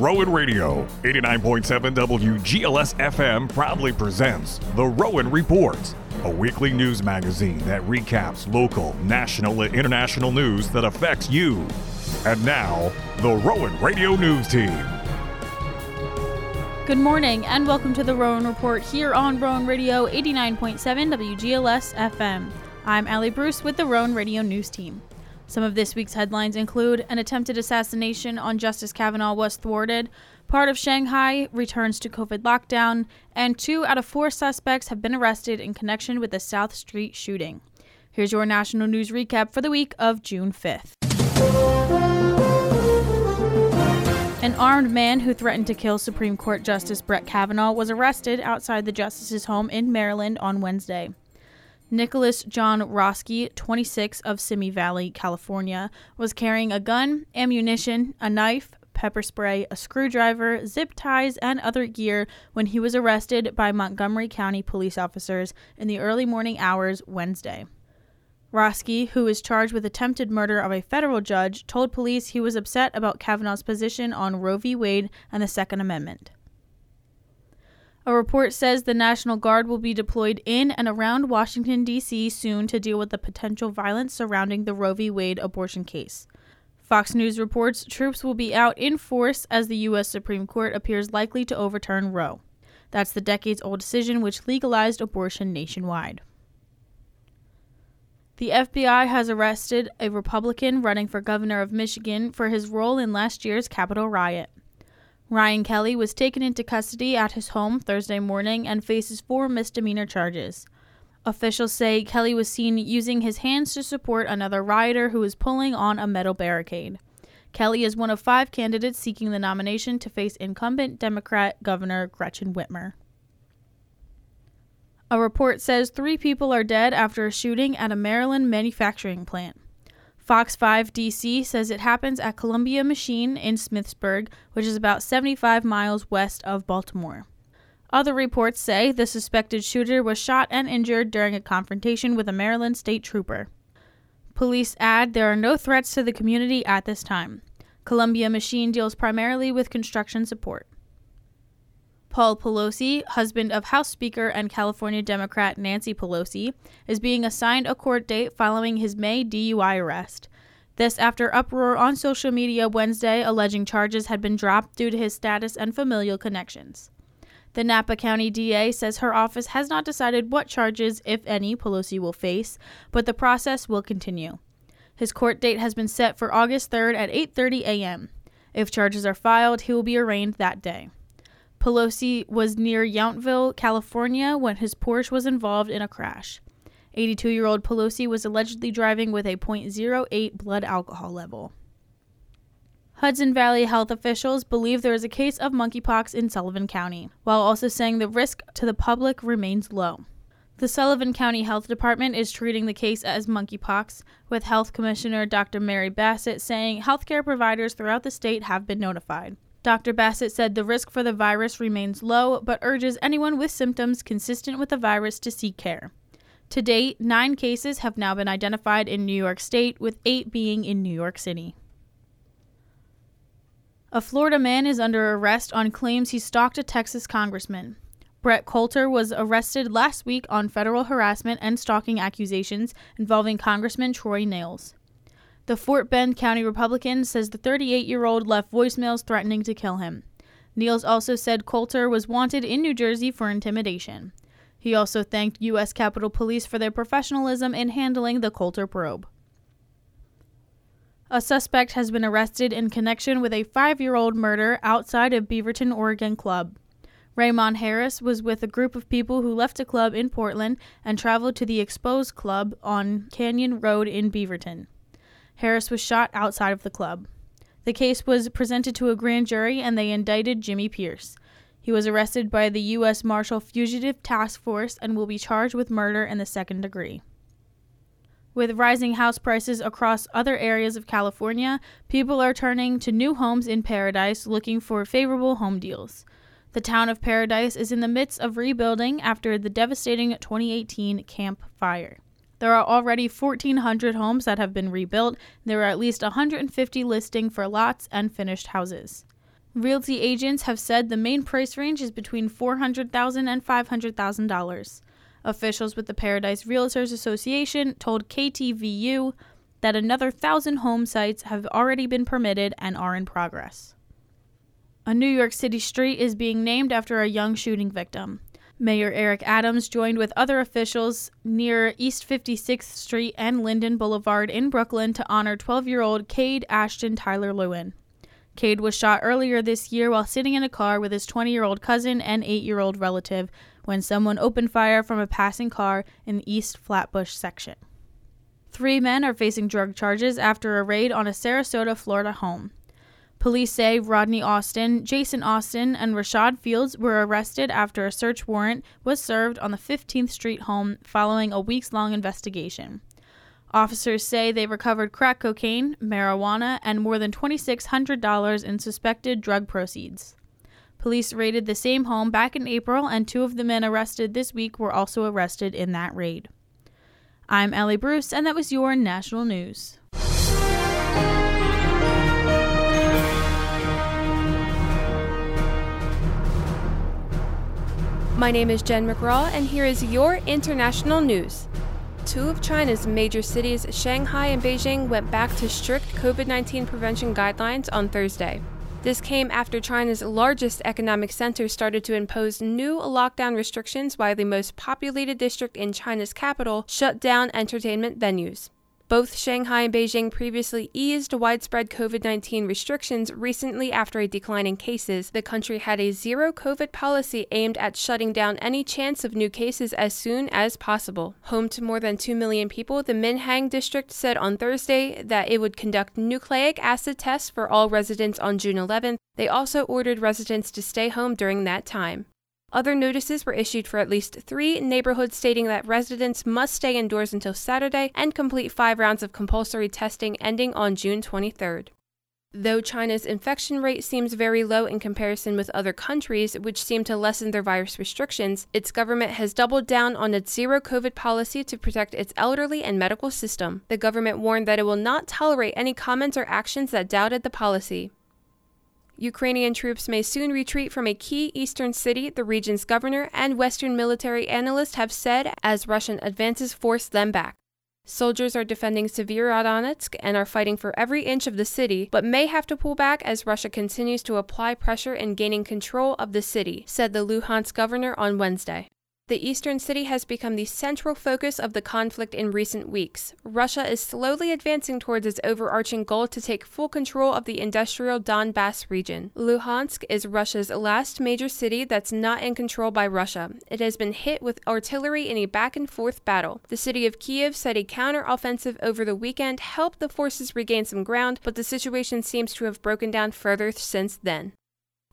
Rowan Radio, 89.7 WGLS-FM proudly presents The Rowan Report, a weekly news magazine that recaps local, national, and international news that affects you. And now, the Rowan Radio News Team. Good morning, and welcome to the Rowan Report here on Rowan Radio 89.7 WGLS FM. I'm Allie Bruce with the Rowan Radio News Team. Some of this week's headlines include an attempted assassination on Justice Kavanaugh was thwarted, part of Shanghai returns to COVID lockdown, and 2 out of 4 suspects have been arrested in connection with the South Street shooting. Here's your national news recap for the week of June 5th. An armed man who threatened to kill Supreme Court Justice Brett Kavanaugh was arrested outside the justice's home in Maryland on Wednesday. Nicholas John Roski, 26, of Simi Valley, California, was carrying a gun, ammunition, a knife, pepper spray, a screwdriver, zip ties, and other gear when he was arrested by Montgomery County police officers in the early morning hours Wednesday. Roski, who is charged with attempted murder of a federal judge, told police he was upset about Kavanaugh's position on Roe v. Wade and the Second Amendment. A report says the National Guard will be deployed in and around Washington, D.C. soon to deal with the potential violence surrounding the Roe v. Wade abortion case. Fox News reports troops will be out in force as the U.S. Supreme Court appears likely to overturn Roe. That's the decades-old decision which legalized abortion nationwide. The FBI has arrested a Republican running for governor of Michigan for his role in last year's Capitol riot. Ryan Kelly was taken into custody at his home Thursday morning and faces 4 misdemeanor charges. Officials say Kelly was seen using his hands to support another rioter who was pulling on a metal barricade. Kelly is one of 5 candidates seeking the nomination to face incumbent Democrat Governor Gretchen Whitmer. A report says 3 people are dead after a shooting at a Maryland manufacturing plant. Fox 5 DC says it happens at Columbia Machine in Smithsburg, which is about 75 miles west of Baltimore. Other reports say the suspected shooter was shot and injured during a confrontation with a Maryland state trooper. Police add there are no threats to the community at this time. Columbia Machine deals primarily with construction support. Paul Pelosi, husband of House Speaker and California Democrat Nancy Pelosi, is being assigned a court date following his May DUI arrest. This after uproar on social media Wednesday alleging charges had been dropped due to his status and familial connections. The Napa County DA says her office has not decided what charges, if any, Pelosi will face, but the process will continue. His court date has been set for August 3rd at 8:30 a.m. If charges are filed, he will be arraigned that day. Pelosi was near Yountville, California, when his Porsche was involved in a crash. 82-year-old Pelosi was allegedly driving with a .08 blood alcohol level. Hudson Valley health officials believe there is a case of monkeypox in Sullivan County, while also saying the risk to the public remains low. The Sullivan County Health Department is treating the case as monkeypox, with Health Commissioner Dr. Mary Bassett saying healthcare providers throughout the state have been notified. Dr. Bassett said the risk for the virus remains low, but urges anyone with symptoms consistent with the virus to seek care. To date, 9 cases have now been identified in New York State, with 8 being in New York City. A Florida man is under arrest on claims he stalked a Texas congressman. Brett Coulter was arrested last week on federal harassment and stalking accusations involving Congressman Troy Nehls. The Fort Bend County Republican says the 38-year-old left voicemails threatening to kill him. Nehls also said Coulter was wanted in New Jersey for intimidation. He also thanked U.S. Capitol Police for their professionalism in handling the Coulter probe. A suspect has been arrested in connection with a 5-year-old murder outside a Beaverton, Oregon club. Raymond Harris was with a group of people who left a club in Portland and traveled to the Exposed Club on Canyon Road in Beaverton. Harris was shot outside of the club. The case was presented to a grand jury and they indicted Jimmy Pierce. He was arrested by the U.S. Marshal Fugitive Task Force and will be charged with murder in the second degree. With rising house prices across other areas of California, people are turning to new homes in Paradise looking for favorable home deals. The town of Paradise is in the midst of rebuilding after the devastating 2018 Camp Fire. There are already 1,400 homes that have been rebuilt. There are at least 150 listing for lots and finished houses. Realty agents have said the main price range is between $400,000 and $500,000. Officials with the Paradise Realtors Association told KTVU that another 1,000 home sites have already been permitted and are in progress. A New York City street is being named after a young shooting victim. Mayor Eric Adams joined with other officials near East 56th Street and Linden Boulevard in Brooklyn to honor 12-year-old Cade Ashton Tyler Lewin. Cade was shot earlier this year while sitting in a car with his 20-year-old cousin and 8-year-old relative when someone opened fire from a passing car in the East Flatbush section. 3 men are facing drug charges after a raid on a Sarasota, Florida home. Police say Rodney Austin, Jason Austin, and Rashad Fields were arrested after a search warrant was served on the 15th Street home following a weeks-long investigation. Officers say they recovered crack cocaine, marijuana, and more than $2,600 in suspected drug proceeds. Police raided the same home back in April, and 2 of the men arrested this week were also arrested in that raid. I'm Ellie Bruce, and that was your National News. My name is Jen McGraw, and here is your international news. 2 of China's major cities, Shanghai and Beijing, went back to strict COVID-19 prevention guidelines on Thursday. This came after China's largest economic center started to impose new lockdown restrictions while the most populated district in China's capital shut down entertainment venues. Both Shanghai and Beijing previously eased widespread COVID-19 restrictions recently after a decline in cases. The country had a zero-COVID policy aimed at shutting down any chance of new cases as soon as possible. Home to more than 2 million people, the Minhang district said on Thursday that it would conduct nucleic acid tests for all residents on June 11th. They also ordered residents to stay home during that time. Other notices were issued for at least 3 neighborhoods stating that residents must stay indoors until Saturday and complete 5 rounds of compulsory testing ending on June 23rd. Though China's infection rate seems very low in comparison with other countries, which seem to lessen their virus restrictions, its government has doubled down on its zero-COVID policy to protect its elderly and medical system. The government warned that it will not tolerate any comments or actions that doubted the policy. Ukrainian troops may soon retreat from a key eastern city, the region's governor and Western military analysts have said, as Russian advances force them back. Soldiers are defending Severodonetsk and are fighting for every inch of the city, but may have to pull back as Russia continues to apply pressure in gaining control of the city, said the Luhansk governor on Wednesday. The eastern city has become the central focus of the conflict in recent weeks. Russia is slowly advancing towards its overarching goal to take full control of the industrial Donbass region. Luhansk is Russia's last major city that's not in control by Russia. It has been hit with artillery in a back-and-forth battle. The city of Kiev said a counter-offensive over the weekend helped the forces regain some ground, but the situation seems to have broken down further since then.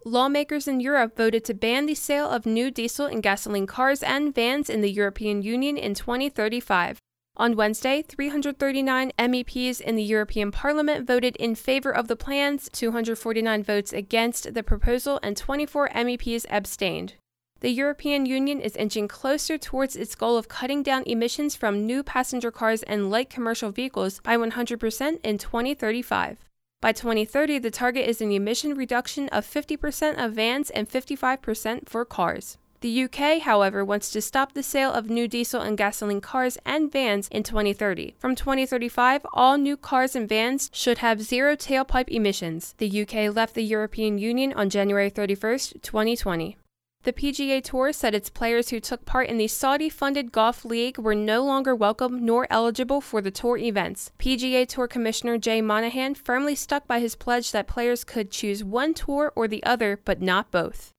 Lawmakers in Europe voted to ban the sale of new diesel and gasoline cars and vans in the European Union in 2035. On Wednesday, 339 MEPs in the European Parliament voted in favor of the plans, 249 votes against the proposal, and 24 MEPs abstained. The European Union is inching closer towards its goal of cutting down emissions from new passenger cars and light commercial vehicles by 100% in 2035. By 2030, the target is an emission reduction of 50% of vans and 55% for cars. The UK, however, wants to stop the sale of new diesel and gasoline cars and vans in 2030. From 2035, all new cars and vans should have zero tailpipe emissions. The UK left the European Union on January 31, 2020. The PGA Tour said its players who took part in the Saudi-funded Golf League were no longer welcome nor eligible for the tour events. PGA Tour Commissioner Jay Monahan firmly stuck by his pledge that players could choose one tour or the other, but not both.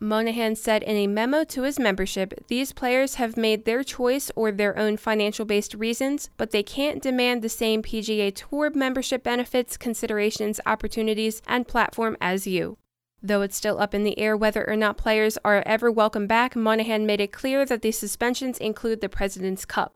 Monahan said in a memo to his membership, "These players have made their choice or their own financial-based reasons, but they can't demand the same PGA Tour membership benefits, considerations, opportunities, and platform as you." Though it's still up in the air whether or not players are ever welcome back, Monahan made it clear that the suspensions include the President's Cup.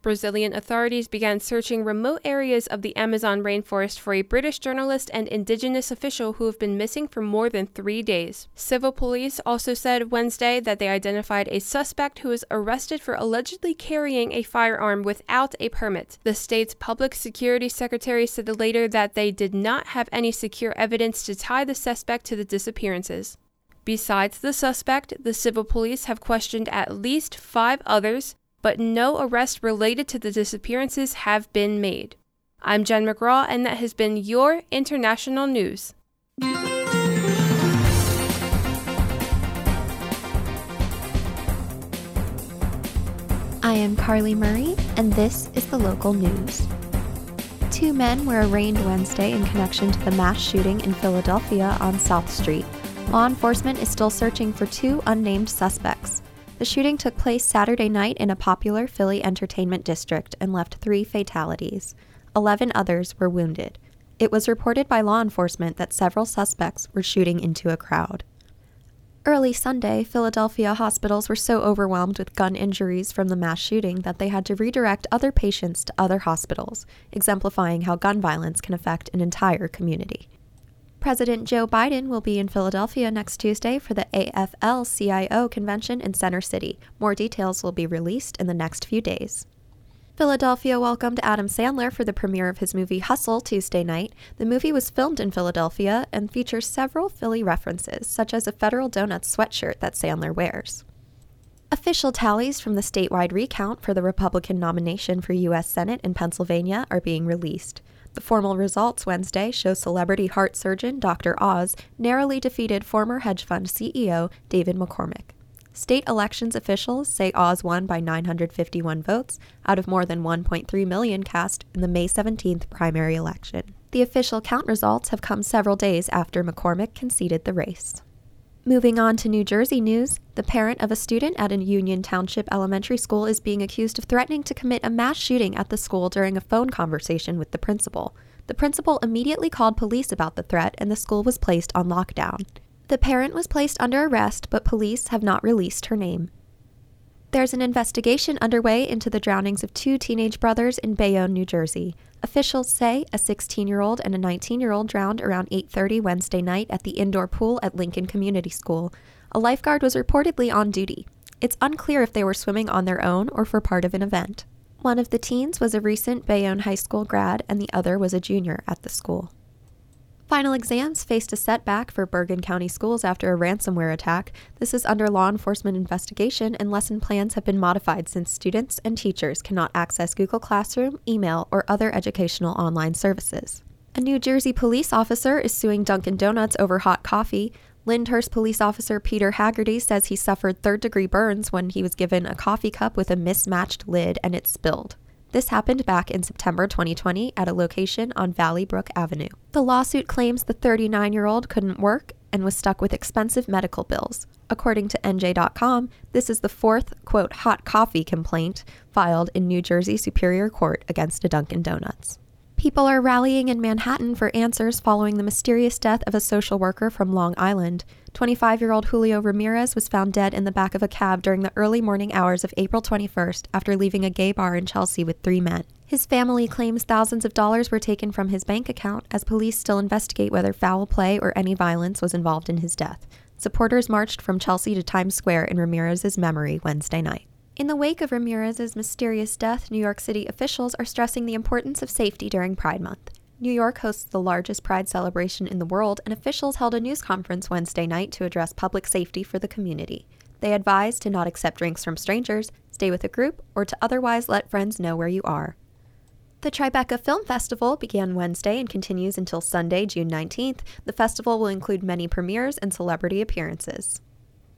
Brazilian authorities began searching remote areas of the Amazon rainforest for a British journalist and indigenous official who have been missing for more than 3 days. Civil police also said Wednesday that they identified a suspect who was arrested for allegedly carrying a firearm without a permit. The state's public security secretary said later that they did not have any secure evidence to tie the suspect to the disappearances. Besides the suspect, the civil police have questioned at least 5 others, but no arrests related to the disappearances have been made. I'm Jen McGraw, and that has been your International News. I am Carly Murray, and this is the local news. 2 men were arraigned Wednesday in connection to the mass shooting in Philadelphia on South Street. Law enforcement is still searching for 2 unnamed suspects. The shooting took place Saturday night in a popular Philly entertainment district and left 3 fatalities. 11 others were wounded. It was reported by law enforcement that several suspects were shooting into a crowd. Early Sunday, Philadelphia hospitals were so overwhelmed with gun injuries from the mass shooting that they had to redirect other patients to other hospitals, exemplifying how gun violence can affect an entire community. President Joe Biden will be in Philadelphia next Tuesday for the AFL-CIO convention in Center City. More details will be released in the next few days. Philadelphia welcomed Adam Sandler for the premiere of his movie Hustle Tuesday night. The movie was filmed in Philadelphia and features several Philly references, such as a Federal Donuts sweatshirt that Sandler wears. Official tallies from the statewide recount for the Republican nomination for U.S. Senate in Pennsylvania are being released. The formal results Wednesday show celebrity heart surgeon Dr. Oz narrowly defeated former hedge fund CEO David McCormick. State elections officials say Oz won by 951 votes out of more than 1.3 million cast in the May 17th primary election. The official count results have come several days after McCormick conceded the race. Moving on to New Jersey news, the parent of a student at a Union Township elementary school is being accused of threatening to commit a mass shooting at the school during a phone conversation with the principal. The principal immediately called police about the threat, and the school was placed on lockdown. The parent was placed under arrest, but police have not released her name. There's an investigation underway into the drownings of 2 teenage brothers in Bayonne, New Jersey. Officials say a 16-year-old and a 19-year-old drowned around 8:30 Wednesday night at the indoor pool at Lincoln Community School. A lifeguard was reportedly on duty. It's unclear if they were swimming on their own or for part of an event. One of the teens was a recent Bayonne High School grad, and the other was a junior at the school. Final exams faced a setback for Bergen County schools after a ransomware attack. This is under law enforcement investigation, and lesson plans have been modified since students and teachers cannot access Google Classroom, email, or other educational online services. A New Jersey police officer is suing Dunkin' Donuts over hot coffee. Lyndhurst police officer Peter Haggerty says he suffered third-degree burns when he was given a coffee cup with a mismatched lid and it spilled. This happened back in September 2020 at a location on Valley Brook Avenue. The lawsuit claims the 39-year-old couldn't work and was stuck with expensive medical bills. According to NJ.com, this is the 4th, quote, hot coffee complaint filed in New Jersey Superior Court against a Dunkin' Donuts. People are rallying in Manhattan for answers following the mysterious death of a social worker from Long Island. 25-year-old Julio Ramirez was found dead in the back of a cab during the early morning hours of April 21st after leaving a gay bar in Chelsea with 3 men. His family claims thousands of dollars were taken from his bank account as police still investigate whether foul play or any violence was involved in his death. Supporters marched from Chelsea to Times Square in Ramirez's memory Wednesday night. In the wake of Ramirez's mysterious death, New York City officials are stressing the importance of safety during Pride Month. New York hosts the largest Pride celebration in the world, and officials held a news conference Wednesday night to address public safety for the community. They advised to not accept drinks from strangers, stay with a group, or to otherwise let friends know where you are. The Tribeca Film Festival began Wednesday and continues until Sunday, June 19th. The festival will include many premieres and celebrity appearances.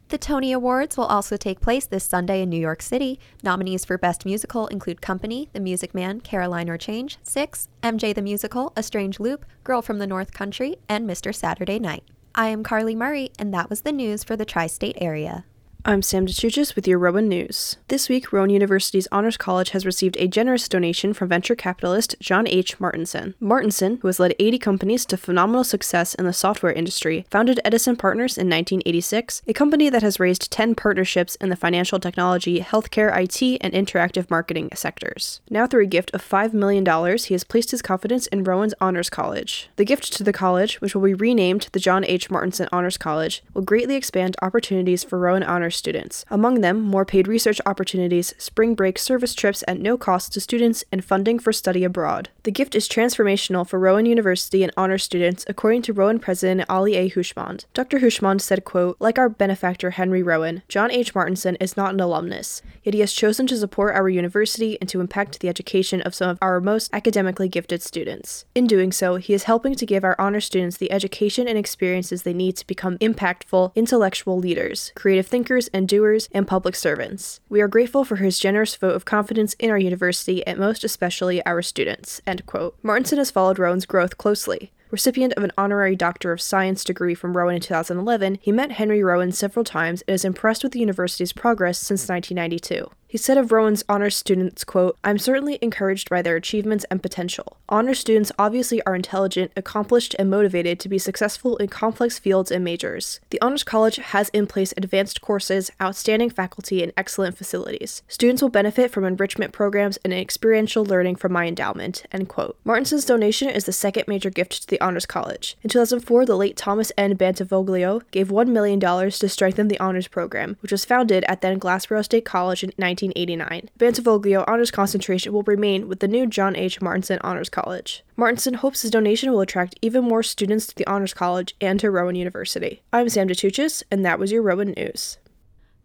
The Tony Awards will also take place this Sunday in New York City. Nominees for Best Musical include Company, The Music Man, Caroline or Change, Six, MJ the Musical, A Strange Loop, Girl from the North Country, and Mr. Saturday Night. I am Carly Murray, and that was the news for the tri-state area. I'm Sam DeChuchis with your Rowan News. This week, Rowan University's Honors College has received a generous donation from venture capitalist John H. Martinson. Martinson, who has led 80 companies to phenomenal success in the software industry, founded Edison Partners in 1986, a company that has raised 10 partnerships in the financial technology, healthcare, IT, and interactive marketing sectors. Now through a gift of $5 million, he has placed his confidence in Rowan's Honors College. The gift to the college, which will be renamed the John H. Martinson Honors College, will greatly expand opportunities for Rowan Honors students. Among them, more paid research opportunities, spring break service trips at no cost to students, and funding for study abroad. The gift is transformational for Rowan University and honor students, according to Rowan President Ali A. Hushmand. Dr. Hushmand said, quote, "Like our benefactor Henry Rowan, John H. Martinson is not an alumnus, yet he has chosen to support our university and to impact the education of some of our most academically gifted students. In doing so, he is helping to give our honor students the education and experiences they need to become impactful, intellectual leaders, creative thinkers, and doers, and public servants. We are grateful for his generous vote of confidence in our university and most especially our students," end quote. Martinson has followed Rowan's growth closely. Recipient of an honorary Doctor of Science degree from Rowan in 2011, he met Henry Rowan several times and is impressed with the university's progress since 1992. He said of Rowan's honors students, quote, "I'm certainly encouraged by their achievements and potential. Honors students obviously are intelligent, accomplished, and motivated to be successful in complex fields and majors. The Honors College has in place advanced courses, outstanding faculty, and excellent facilities. Students will benefit from enrichment programs and experiential learning from my endowment," end quote. Martinson's donation is the second major gift to the Honors College. In 2004, the late Thomas N. Bantivoglio gave $1 million to strengthen the honors program, which was founded at then Glassboro State College in 1989. Bantivoglio honors concentration will remain with the new John H. Martinson Honors College. Martinson hopes his donation will attract even more students to the Honors College and to Rowan University. I'm Sam DeChuchis, and that was your Rowan News.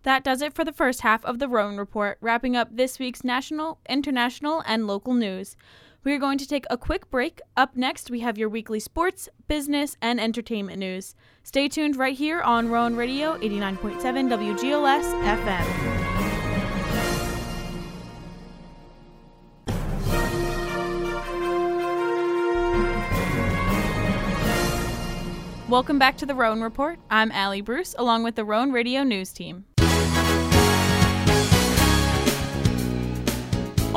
That does it for the first half of the Rowan Report, wrapping up this week's national, international, and local news. We are going to take a quick break. Up next, we have your weekly sports, business, and entertainment news. Stay tuned right here on Rowan Radio 89.7 WGLS FM. Welcome back to the Rowan Report. I'm Allie Bruce, along with the Rowan Radio News team.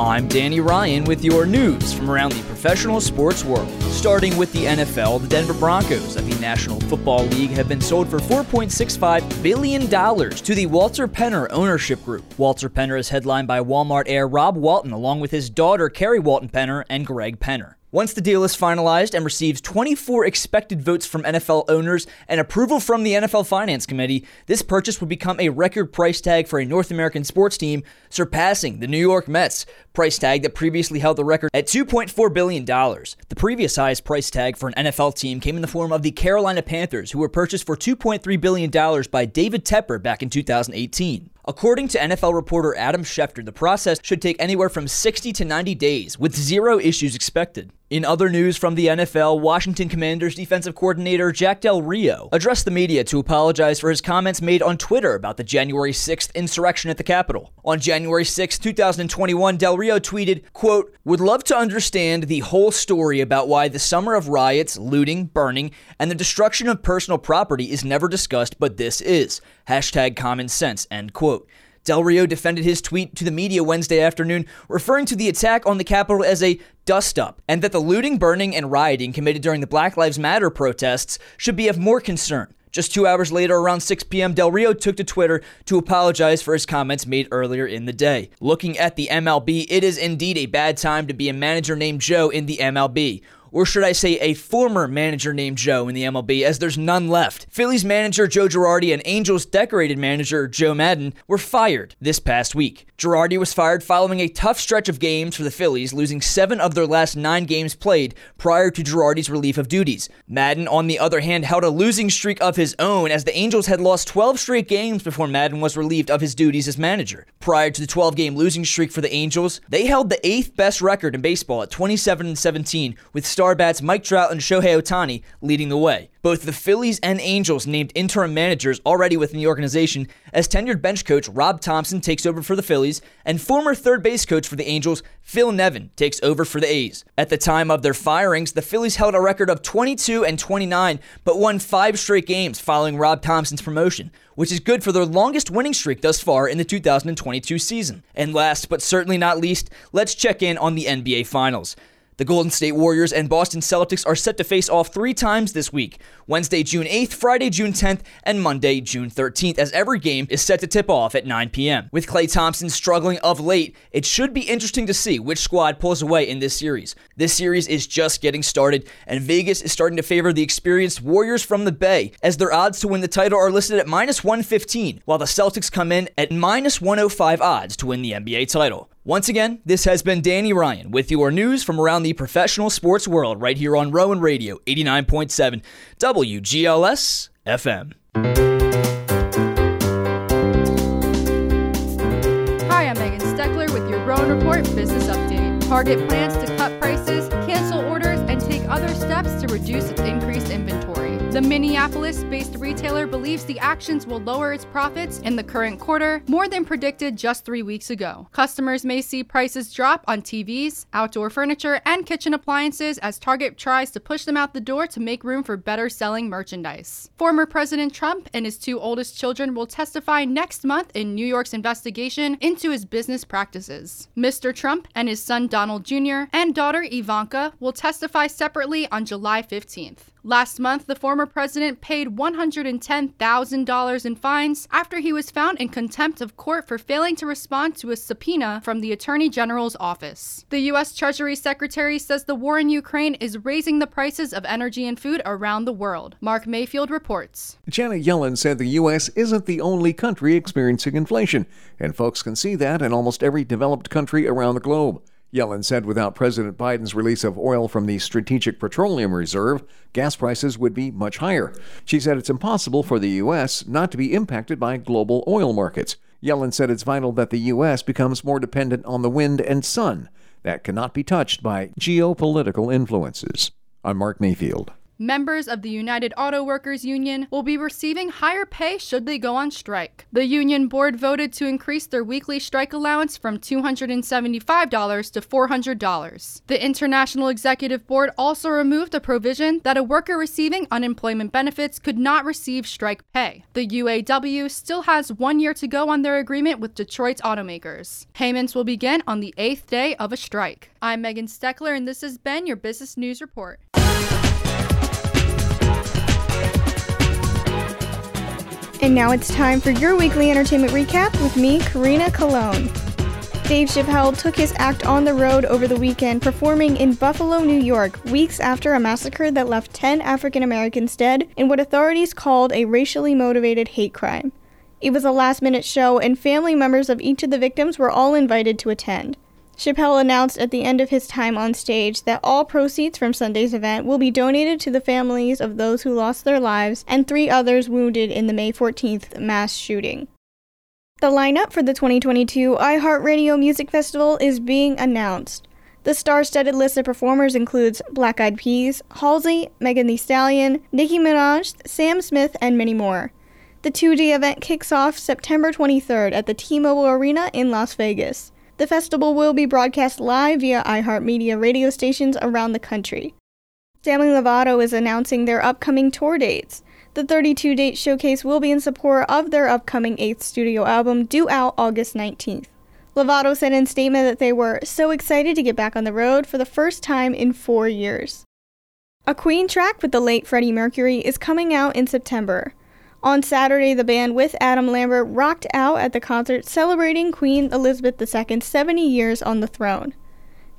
I'm Danny Ryan with your news from around the professional sports world. Starting with the NFL, the Denver Broncos of the National Football League have been sold for $4.65 billion to the Walter Penner ownership group. Walter Penner is headlined by Walmart heir Rob Walton, along with his daughter Carrie Walton Penner and Greg Penner. Once the deal is finalized and receives 24 expected votes from NFL owners and approval from the NFL Finance Committee, this purchase would become a record price tag for a North American sports team, surpassing the New York Mets price tag that previously held the record at $2.4 billion. The previous highest price tag for an NFL team came in the form of the Carolina Panthers, who were purchased for $2.3 billion by David Tepper back in 2018. According to NFL reporter Adam Schefter, the process should take anywhere from 60 to 90 days, with zero issues expected. In other news from the NFL, Washington Commanders defensive coordinator Jack Del Rio addressed the media to apologize for his comments made on Twitter about the January 6th insurrection at the Capitol. On January 6, 2021, Del Rio tweeted, quote, "Would love to understand the whole story about why the summer of riots, looting, burning, and the destruction of personal property is never discussed, but this is. Hashtag common sense," end quote. Del Rio defended his tweet to the media Wednesday afternoon, referring to the attack on the Capitol as a dust-up, and that the looting, burning, and rioting committed during the Black Lives Matter protests should be of more concern. Just 2 hours later, around 6 p.m., Del Rio took to Twitter to apologize for his comments made earlier in the day. Looking at the MLB, it is indeed a bad time to be a manager named Joe in the MLB. Or should I say a former manager named Joe in the MLB, as there's none left. Phillies manager Joe Girardi and Angels decorated manager Joe Madden were fired this past week. Girardi was fired following a tough stretch of games for the Phillies, losing 7 of their last 9 games played prior to Girardi's relief of duties. Madden, on the other hand, held a losing streak of his own, as the Angels had lost 12 straight games before Madden was relieved of his duties as manager. Prior to the 12-game losing streak for the Angels, they held the 8th best record in baseball at 27-17, with star bats Mike Trout and Shohei Ohtani leading the way. Both the Phillies and Angels named interim managers already within the organization as tenured bench coach Rob Thompson takes over for the Phillies and former third base coach for the Angels Phil Nevin takes over for the A's. At the time of their firings, the Phillies held a record of 22-29 but won 5 straight games following Rob Thompson's promotion, which is good for their longest winning streak thus far in the 2022 season. And last but certainly not least, let's check in on the NBA Finals. The Golden State Warriors and Boston Celtics are set to face off 3 times this week, Wednesday, June 8th, Friday, June 10th, and Monday, June 13th, as every game is set to tip off at 9 p.m. With Klay Thompson struggling of late, it should be interesting to see which squad pulls away in this series. This series is just getting started, and Vegas is starting to favor the experienced Warriors from the Bay, as their odds to win the title are listed at -115, while the Celtics come in at -105 odds to win the NBA title. Once again, this has been Danny Ryan with your news from around the professional sports world right here on Rowan Radio 89.7 WGLS FM. Hi, I'm Megan Steckler with your Rowan Report Business Update. Target plans to cut prices, cancel orders, and take other steps to reduce its increased inventory. The Minneapolis-based retailer believes the actions will lower its profits in the current quarter, more than predicted just 3 weeks ago. Customers may see prices drop on TVs, outdoor furniture, and kitchen appliances as Target tries to push them out the door to make room for better-selling merchandise. Former President Trump and his 2 oldest children will testify next month in New York's investigation into his business practices. Mr. Trump and his son Donald Jr. and daughter Ivanka will testify separately on July 15th. Last month, the former president paid $110,000 in fines after he was found in contempt of court for failing to respond to a subpoena from the Attorney General's office. The U.S. Treasury Secretary says the war in Ukraine is raising the prices of energy and food around the world. Mark Mayfield reports. Janet Yellen said the U.S. isn't the only country experiencing inflation, and folks can see that in almost every developed country around the globe. Yellen said without President Biden's release of oil from the Strategic Petroleum Reserve, gas prices would be much higher. She said it's impossible for the U.S. not to be impacted by global oil markets. Yellen said it's vital that the U.S. becomes more dependent on the wind and sun. That cannot be touched by geopolitical influences. I'm Mark Mayfield. Members of the United Auto Workers Union will be receiving higher pay should they go on strike. The union board voted to increase their weekly strike allowance from $275 to $400. The International Executive Board also removed a provision that a worker receiving unemployment benefits could not receive strike pay. The UAW still has 1 year to go on their agreement with Detroit's automakers. Payments will begin on the 8th day of a strike. I'm Megan Steckler, and this has been your Business News Report. And now it's time for your weekly entertainment recap with me, Karina Colon. Dave Chappelle took his act on the road over the weekend, performing in Buffalo, New York, weeks after a massacre that left 10 African Americans dead in what authorities called a racially motivated hate crime. It was a last-minute show, and family members of each of the victims were all invited to attend. Chappelle announced at the end of his time on stage that all proceeds from Sunday's event will be donated to the families of those who lost their lives and 3 others wounded in the May 14th mass shooting. The lineup for the 2022 iHeartRadio Music Festival is being announced. The star-studded list of performers includes Black Eyed Peas, Halsey, Megan Thee Stallion, Nicki Minaj, Sam Smith, and many more. The 2-day event kicks off September 23rd at the T-Mobile Arena in Las Vegas. The festival will be broadcast live via iHeartMedia radio stations around the country. Demi Lovato is announcing their upcoming tour dates. The 32-date showcase will be in support of their upcoming 8th studio album due out August 19th. Lovato said in a statement that they were so excited to get back on the road for the first time in 4 years. A Queen track with the late Freddie Mercury is coming out in September. On Saturday, the band with Adam Lambert rocked out at the concert celebrating Queen Elizabeth II's 70 years on the throne.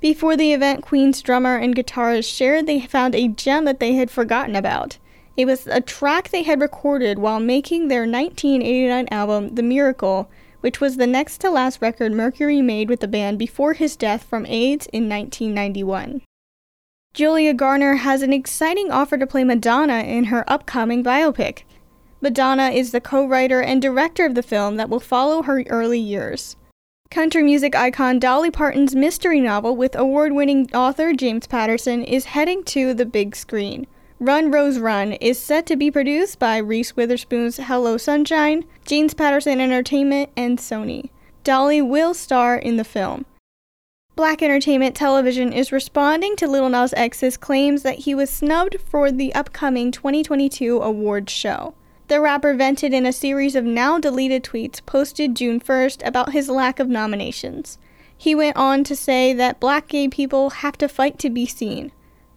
Before the event, Queen's drummer and guitarist shared they found a gem that they had forgotten about. It was a track they had recorded while making their 1989 album, The Miracle, which was the next to last record Mercury made with the band before his death from AIDS in 1991. Julia Garner has an exciting offer to play Madonna in her upcoming biopic. Madonna is the co-writer and director of the film that will follow her early years. Country music icon Dolly Parton's mystery novel with award-winning author James Patterson is heading to the big screen. Run, Rose, Run is set to be produced by Reese Witherspoon's Hello Sunshine, James Patterson Entertainment, and Sony. Dolly will star in the film. Black Entertainment Television is responding to Lil Nas X's claims that he was snubbed for the upcoming 2022 awards show. The rapper vented in a series of now-deleted tweets posted June 1st about his lack of nominations. He went on to say that black gay people have to fight to be seen.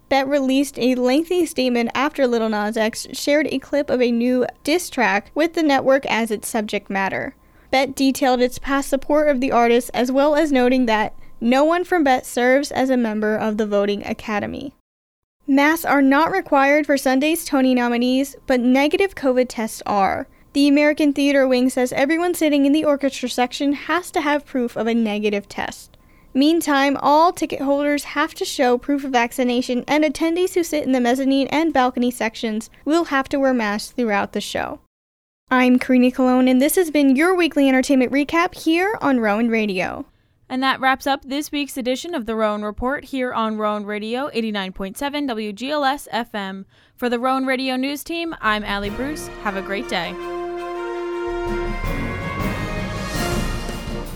Bett released a lengthy statement after Lil Nas X shared a clip of a new diss track with the network as its subject matter. Bett detailed its past support of the artist as well as noting that no one from Bett serves as a member of the voting academy. Masks are not required for Sunday's Tony nominees, but negative COVID tests are. The American Theater Wing says everyone sitting in the orchestra section has to have proof of a negative test. Meantime, all ticket holders have to show proof of vaccination, and attendees who sit in the mezzanine and balcony sections will have to wear masks throughout the show. I'm Karina Colon, and this has been your weekly entertainment recap here on Rowan Radio. And that wraps up this week's edition of the Rowan Report here on Rowan Radio 89.7 WGLS FM. For the Rowan Radio News Team, I'm Allie Bruce. Have a great day.